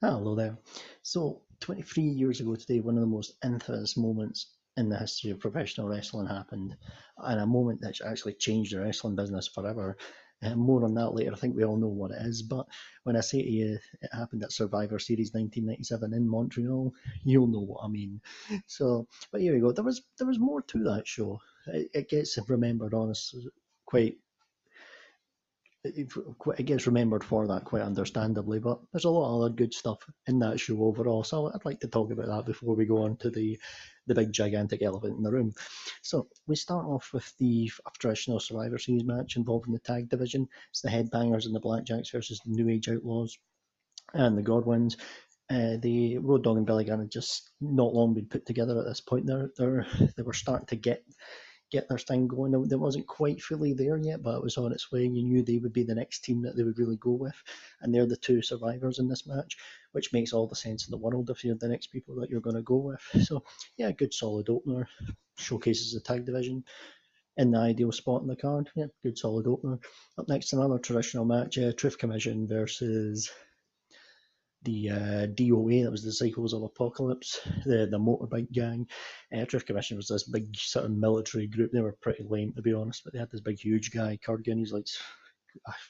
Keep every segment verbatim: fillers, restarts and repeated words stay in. Hello there. So, twenty-three years ago today, one of the most infamous moments in the history of professional wrestling happened, and a moment that's actually changed the wrestling business forever. And more on that later. I think we all know what it is, but when I say to you it happened at Survivor Series nineteen ninety-seven in Montreal, you'll know what I mean. So, but here we go. There was there was more to that show. It, it gets remembered, honestly, quite. It gets remembered for that, quite understandably, but there's a lot of other good stuff in that show overall, so I'd like to talk about that before we go on to the the big gigantic elephant in the room. So we start off with the traditional Survivor Series match involving the tag division. It's the Headbangers and the Blackjacks versus the New Age Outlaws and the Godwins. Uh, the Road Dog and Billy Gunn had just not long been put together at this point. They're, they're, they were starting to get get their thing going. It wasn't quite fully there yet, but it was on its way. You knew they would be the next team that they would really go with, and they're the two survivors in this match, which makes all the sense in the world if you're the next people that you're going to go with. So yeah, good solid opener, showcases the tag division in the ideal spot in the card. Yeah, good solid opener. Up next, another traditional match, uh, Truth Commission versus the uh, D O A, that was the Cycles of Apocalypse, the, the motorbike gang. Uh, Truth Commission was this big sort of military group. They were pretty lame, to be honest, but they had this big huge guy, Kurgan. He's like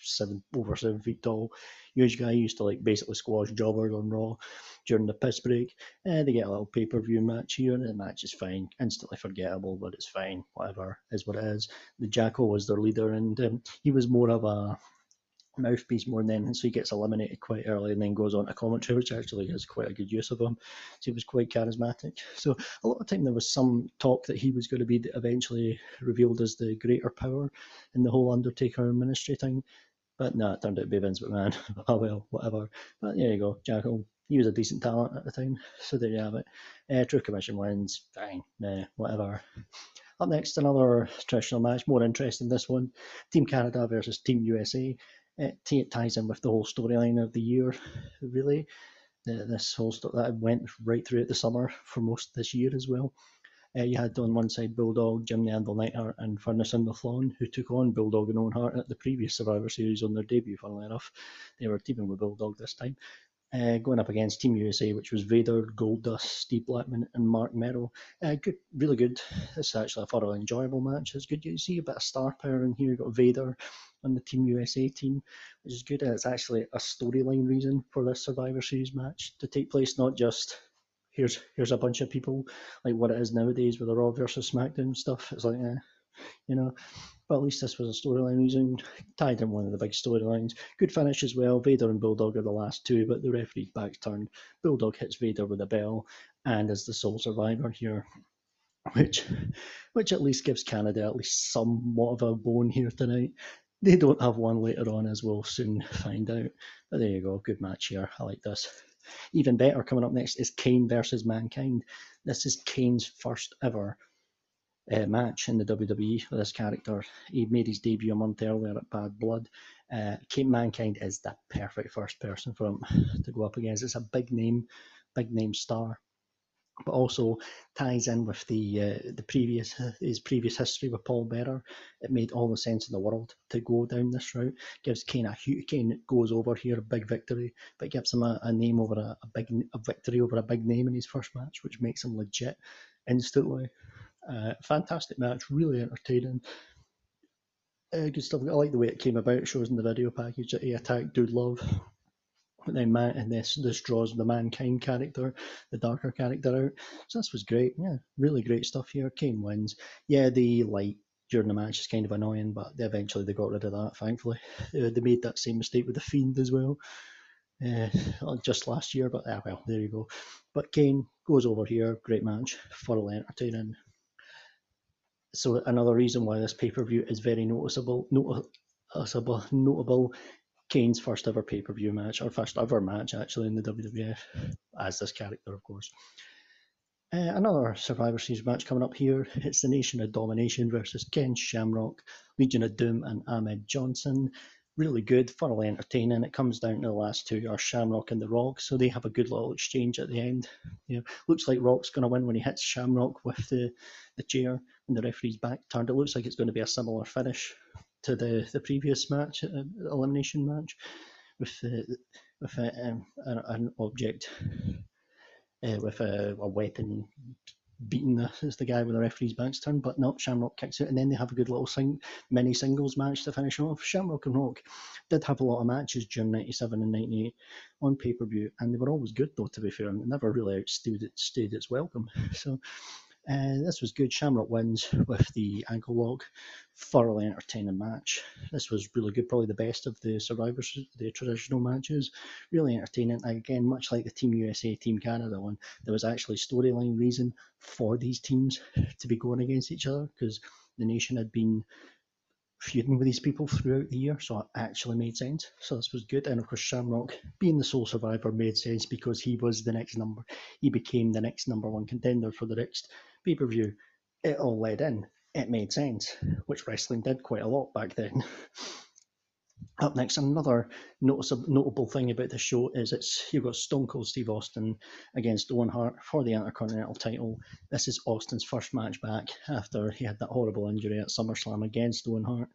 seven over seven feet tall. Huge guy, used to like basically squash jobbers on Raw during the piss break. And uh, they get a little pay-per-view match here, and the match is fine. Instantly forgettable, but it's fine. Whatever, is what it is. The Jackal was their leader, and um, he was more of a mouthpiece more than anything, so he gets eliminated quite early and then goes on to commentary, which actually is quite a good use of him. So he was quite charismatic. So a lot of time there was some talk that he was going to be eventually revealed as the greater power in the whole Undertaker ministry thing, but no, it turned out to be Vince McMahon. Oh well, whatever. But there you go, Jackal. He was a decent talent at the time, so there you have it. Uh, Truth Commission wins. Fine, nah, whatever. Up next, another traditional match. More interesting this one: Team Canada versus Team U S A. It ties in with the whole storyline of the year, really. Uh, this whole story that went right throughout the summer for most this year as well. Uh, you had on one side Bulldog, Jim Neidhart, and Furnace and the Flawn, who took on Bulldog and Owen Hart at the previous Survivor Series on their debut, funnily enough. They were teaming with Bulldog this time. Uh, going up against Team U S A, which was Vader, Goldust, Steve Blackman, and Mark Mero. Uh, good, really good. It's actually a thoroughly enjoyable match. It's good. You see a bit of star power in here. You've got Vader on the Team U S A team, which is good. And it's actually a storyline reason for this Survivor Series match to take place, not just here's here's a bunch of people, like what it is nowadays with the Raw versus SmackDown stuff. It's like, eh, you know. But at least this was a storyline reason, tied in one of the big storylines. Good finish as well. Vader and Bulldog are the last two, but the referee's back's turned. Bulldog hits Vader with a bell and is the sole survivor here, which which at least gives Canada at least somewhat of a bone here tonight. They don't have one later on, as we'll soon find out. But there you go, good match here. I like this. Even better, coming up next is Kane versus Mankind. This is Kane's first ever Uh, match in the W W E for this character. He made his debut a month earlier at Bad Blood. Uh, Kane Mankind is the perfect first person for him to go up against. It's a big name, big name star, but also ties in with the uh, the previous his previous history with Paul Bearer. It made all the sense in the world to go down this route. Gives Kane a huge Kane goes over here a big victory, but gives him a, a name over a, a big a victory over a big name in his first match, which makes him legit instantly. Uh, fantastic match, really entertaining. Uh, good stuff. I like the way it came about. It shows in the video package that he attacked Dude Love, and then man, and this this draws the Mankind character, the darker character, out. So this was great. Yeah, really great stuff here. Kane wins. Yeah, the light during the match is kind of annoying, but they eventually they got rid of that. Thankfully, uh, they made that same mistake with the Fiend as well, uh, just last year. But ah well, there you go. But Kane goes over here. Great match, thoroughly entertaining. So another reason why this pay-per-view is very noticeable, noticeable, notable, Kane's first ever pay-per-view match, or first ever match actually in the W W F, as this character, of course. Uh, another Survivor Series match coming up here. It's the Nation of Domination versus Ken Shamrock, Legion of Doom, and Ahmed Johnson. Really good, thoroughly entertaining. It comes down to the last two are Shamrock and The Rock, so they have a good little exchange at the end. You know, looks like Rock's going to win when he hits Shamrock with the, the chair and the referee's back turned. It looks like it's going to be a similar finish to the, the previous match, uh, elimination match, with the, with a, um, an, an object, uh, with a, a weapon, beating the, it's the guy when the referee's back's turned, but no, Shamrock kicks out, and then they have a good little sing, mini singles match to finish off. Shamrock and Rock did have a lot of matches during ninety-seven and ninety-eight on pay-per-view, and they were always good, though, to be fair, and never really outstayed stayed its welcome. So uh, this was good. Shamrock wins with the ankle lock, thoroughly entertaining match. This was really good, probably the best of the Survivor, the traditional matches, really entertaining. Again, much like the Team U S A, Team Canada one, there was actually storyline reason for these teams to be going against each other, because the nation had been feuding with these people throughout the year, so it actually made sense. So this was good. And of course, Shamrock being the sole survivor made sense, because he was the next number, he became the next number one contender for the next pay-per-view. It all led in, it made sense, which wrestling did quite a lot back then. Up next, another noticeable, notable thing about the show is it's you've got Stone Cold Steve Austin against Owen Hart for the Intercontinental title. This is Austin's first match back after he had that horrible injury at SummerSlam against Owen Hart.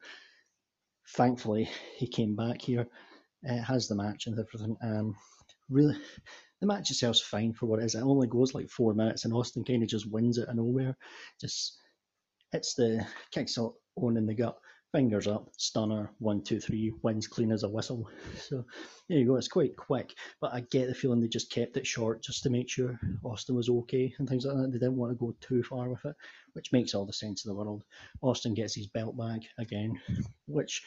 Thankfully, he came back here, uh, has the match and everything. Um, really, the match itself's fine for what it is. It only goes like four minutes, and Austin kind of just wins it out of nowhere. Just hits the kicks Owen in the gut. Fingers up, stunner, one, two, three, wins clean as a whistle. So there you go, it's quite quick, but I get the feeling they just kept it short just to make sure Austin was okay and things like that. They didn't want to go too far with it, which makes all the sense in the world. Austin gets his belt back again, which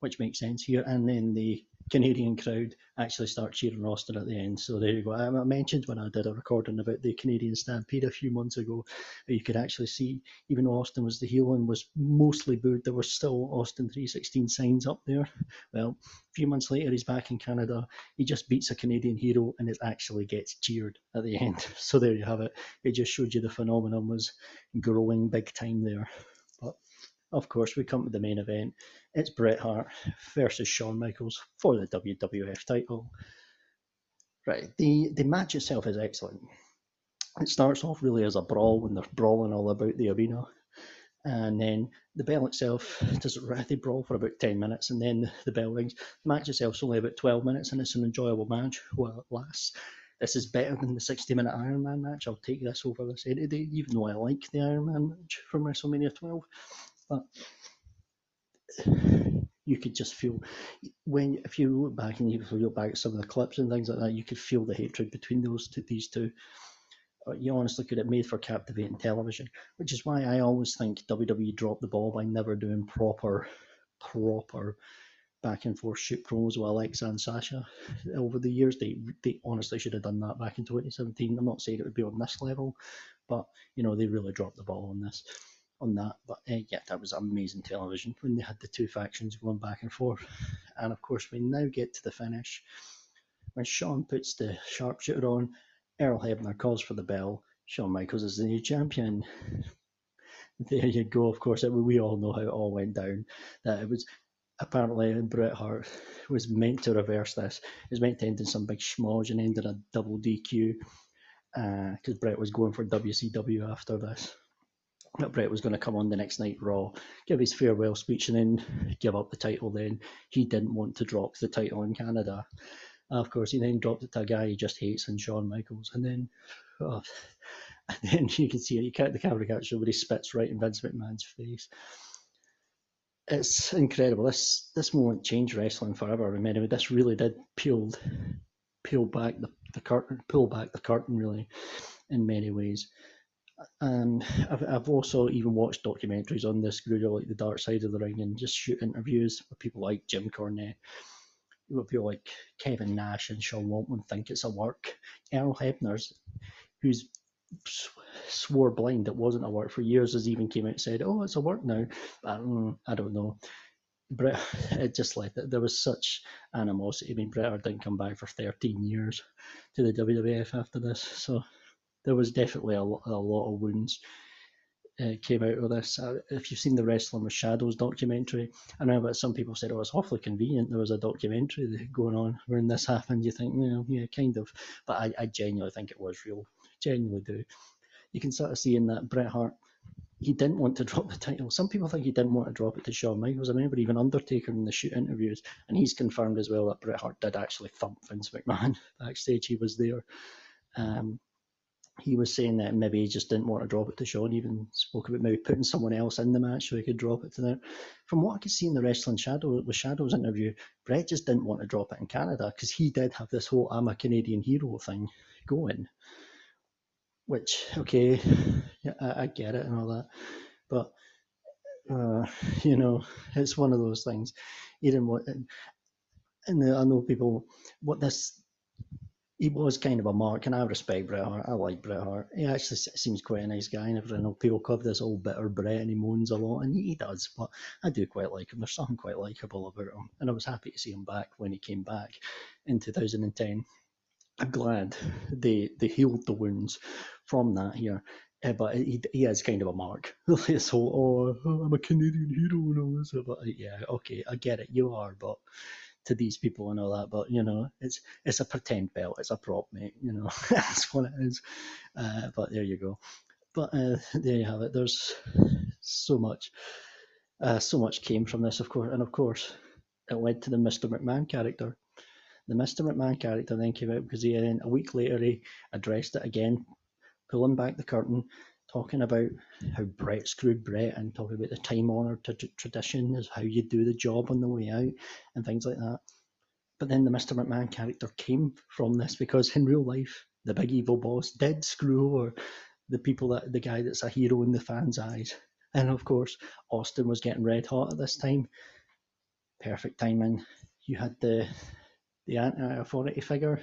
which makes sense here. And then the Canadian crowd actually start cheering Austin at the end. So there you go. I mentioned when I did a recording about the Canadian Stampede a few months ago, you could actually see, even though Austin was the heel and was mostly booed, there were still Austin three sixteen signs up there. Well, a few months later, he's back in Canada. He just beats a Canadian hero, and it actually gets cheered at the end. So there you have it. It just showed you the phenomenon was growing big time there. But of course, we come to the main event. It's Bret Hart versus Shawn Michaels for the W W F title. Right, the, the match itself is excellent. It starts off really as a brawl when they're brawling all about the arena. And then the bell itself doesn't really brawl for about ten minutes, and then the bell rings. The match itself is only about twelve minutes, and it's an enjoyable match while it lasts. This is better than the sixty minute Iron Man match. I'll take this over this any day, even though I like the Iron Man match from WrestleMania twelve. But you could just feel, when if you look back and you look back at some of the clips and things like that, you could feel the hatred between those two, these two. You honestly could have made for captivating television, which is why I always think W W E dropped the ball by never doing proper, proper back and forth shoot promos with Alexa and Sasha over the years. They they honestly should have done that back in twenty seventeen. I'm not saying it would be on this level, but you know, they really dropped the ball on this. on that, but uh, yeah, that was amazing television when they had the two factions going back and forth. And of course, we now get to the finish when Shawn puts the sharpshooter on. Earl Hebner calls for the bell. Shawn Michaels is the new champion. There you go. Of course, it, we all know how it all went down. That it was apparently Bret Hart was meant to reverse this. It was meant to end in some big schmodge and end in a double D Q, because uh, Bret was going for W C W after this. That Bret was going to come on the next night Raw, give his farewell speech, and then give up the title. Then he didn't want to drop the title in Canada. Of course, he then dropped it to a guy he just hates, and Shawn Michaels. And then, oh, and then you can see it. You can't the camera catch where he spits right in Vince McMahon's face. It's incredible. This this moment changed wrestling forever. I mean, this really did peel peel back the, the curtain, pull back the curtain really, in many ways. And I've, I've also even watched documentaries on this, like The Dark Side of the Ring, and just shoot interviews with people like Jim Cornette, with people like Kevin Nash and Sean Waltman think it's a work. Earl Hebner's, who's swore blind it wasn't a work for years, has even came out and said, oh, it's a work now. I don't, I don't know. Bret, it just left it. There was such animosity. I mean, Bret Hart didn't come back for thirteen years to the W W F after this, so there was definitely a, a lot of wounds uh, came out of this. Uh, if you've seen the Wrestling With Shadows documentary, I remember some people said, oh, it's awfully convenient there was a documentary going on when this happened. You think, well, yeah, kind of. But I, I genuinely think it was real. Genuinely do. You can sort of see in that Bret Hart he didn't want to drop the title. Some people think he didn't want to drop it to Shawn Michaels. I remember even Undertaker in the shoot interviews, and he's confirmed as well that Bret Hart did actually thump Vince McMahon backstage. He was there. Um, he was saying that maybe he just didn't want to drop it to Shawn. He even spoke about maybe putting someone else in the match so he could drop it to them. From what I could see in the Wrestling Shadow, with Shadows interview, Bret just didn't want to drop it in Canada because he did have this whole I'm a Canadian hero thing going. Which, okay, yeah, I, I get it and all that, but, uh, you know, it's one of those things. He didn't want, and I know people, what this, he was kind of a mark, and I respect Bret Hart, I like Bret Hart. He actually seems quite a nice guy, and I know people call this old bitter Bret, and he moans a lot, and he does, but I do quite like him. There's something quite likeable about him, and I was happy to see him back when he came back in two thousand ten. I'm glad they they healed the wounds from that here, uh, but he he is kind of a mark. This whole oh, oh I'm a Canadian hero and all this, but yeah, okay, I get it, you are, but to these people and all that, but you know, it's it's a pretend belt, it's a prop, mate. You know, that's what it is. Uh, but there you go. But uh, there you have it. There's so much, uh, so much came from this, of course, and of course, it led to the Mister McMahon character. The Mister McMahon character then came out because he then, a week later, he addressed it again, pulling back the curtain, talking about how Bret screwed Bret and talking about the time-honoured t- tradition is how you do the job on the way out and things like that. But then the Mister McMahon character came from this because in real life, the big evil boss did screw over the people, that the guy that's a hero in the fans' eyes. And of course, Austin was getting red hot at this time. Perfect timing. You had the... the anti-authority figure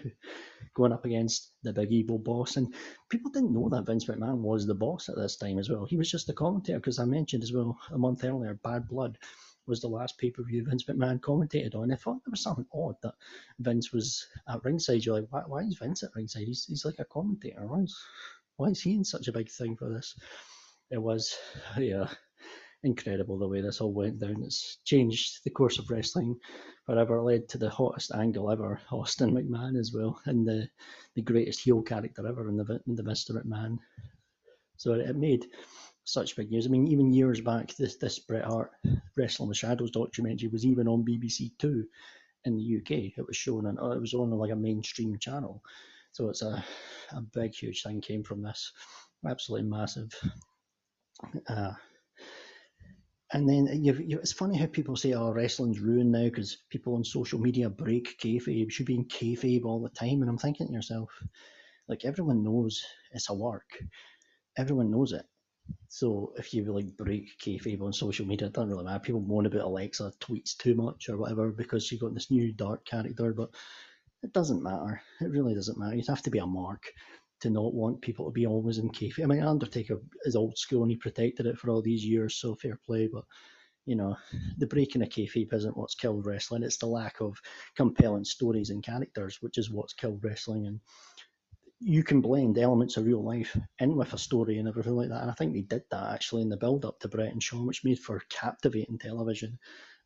going up against the big evil boss. And people didn't know that Vince McMahon was the boss at this time as well. He was just the commentator, because I mentioned as well a month earlier, Bad Blood was the last pay-per-view Vince McMahon commentated on. I thought there was something odd that Vince was at ringside. You're like, why, why is Vince at ringside? He's, he's like a commentator. Why is, why is he in such a big thing for this? It was, yeah, incredible the way this all went down. It's changed the course of wrestling forever, led to the hottest angle ever, Austin McMahon as well, and the, the greatest heel character ever in the, in the Mister McMahon. So it made such big news. I mean, even years back, this, this Bret Hart Wrestling with Shadows documentary was even on B B C Two in the U K. It was shown, and it was on like a mainstream channel. So it's a, a big, huge thing came from this. Absolutely massive. Uh, And then you've, you, it's funny how people say, oh, wrestling's ruined now because people on social media break kayfabe, should be in kayfabe all the time. And I'm thinking to yourself, like, everyone knows it's a work. Everyone knows it. So if you, like, break kayfabe on social media, it doesn't really matter. People moan about Alexa tweets too much or whatever because she got this new dark character, but it doesn't matter. It really doesn't matter. You'd have to be a mark to not want people to be always in kayfabe. I mean, Undertaker is old school and he protected it for all these years, so fair play, but, you know, the breaking of kayfabe isn't what's killed wrestling, it's the lack of compelling stories and characters, which is what's killed wrestling. And you can blend elements of real life in with a story and everything like that, and I think they did that, actually, in the build-up to Bret and Shawn, which made for captivating television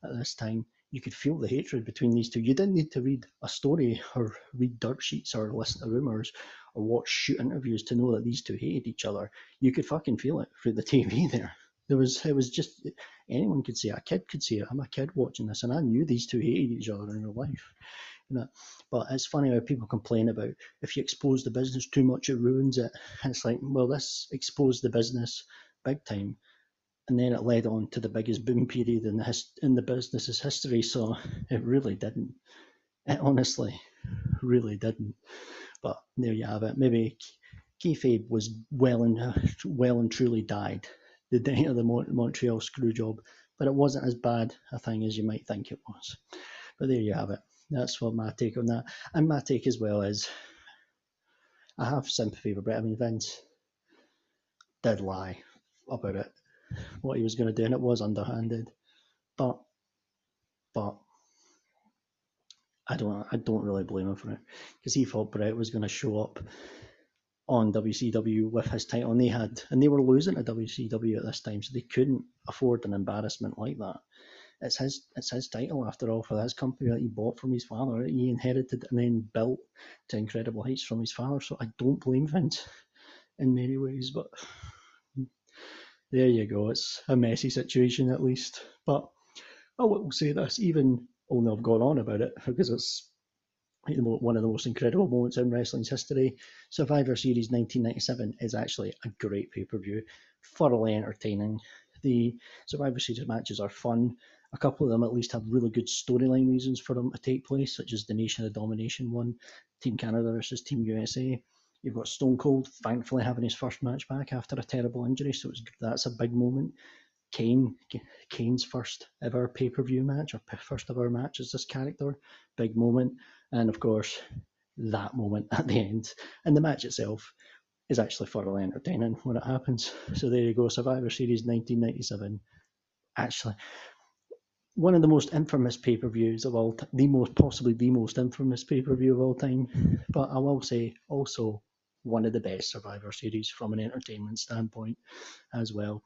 at this time. You could feel the hatred between these two. You didn't need to read a story or read dirt sheets or listen to rumours or watch shoot interviews to know that these two hated each other. You could fucking feel it through the T V there. There was, it was just, anyone could see it. A kid could see it. I'm a kid watching this, and I knew these two hated each other in real life. You know? But it's funny how people complain about, if you expose the business too much, it ruins it. And it's like, well, this exposed the business big time. And then it led on to the biggest boom period in the his, in the business's history. So it really didn't. It honestly really didn't. But there you have it. Maybe kayfabe was well and well and truly died the day of the Mont- Montreal screw job, but it wasn't as bad a thing as you might think it was. But there you have it. That's what my take on that. And my take as well is, I have sympathy for Bret. I mean, Vince did lie about it, what he was going to do, and it was underhanded, but but I don't I don't really blame him for it, because he thought Bret was going to show up on W C W with his title, and they had and they were losing to W C W at this time, so they couldn't afford an embarrassment like that. It's his it's his title after all, for his company that he bought from his father, he inherited and then built to incredible heights from his father. So I don't blame Vince in many ways, but there you go. It's a messy situation at least. But I will say this, even although I've gone on about it, because it's one of the most incredible moments in wrestling's history, Survivor Series nineteen ninety-seven is actually a great pay-per-view, thoroughly entertaining. The Survivor Series matches are fun. A couple of them at least have really good storyline reasons for them to take place, such as the Nation of Domination one, Team Canada versus Team U S A. You've got Stone Cold, thankfully, having his first match back after a terrible injury, so it's, that's a big moment. Kane, Kane's first ever pay-per-view match, or first ever match as this character, big moment. And of course, that moment at the end. And the match itself is actually thoroughly entertaining when it happens. So there you go, Survivor Series nineteen ninety-seven. Actually, one of the most infamous pay-per-views of all time, the most, possibly the most infamous pay-per-view of all time. But I will say also one of the best Survivor Series from an entertainment standpoint as well.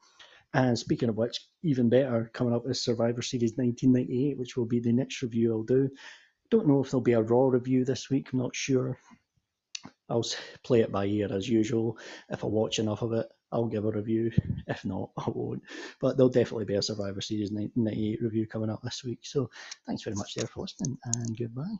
And speaking of which, even better, coming up is Survivor Series nineteen ninety-eight, which will be the next review I'll do. Don't know if there'll be a Raw review this week, I'm not sure. I'll play it by ear as usual. If I watch enough of it, I'll give a review. If not, I won't. But there'll definitely be a Survivor Series nineteen ninety-eight review coming up this week. So thanks very much there for listening, and goodbye.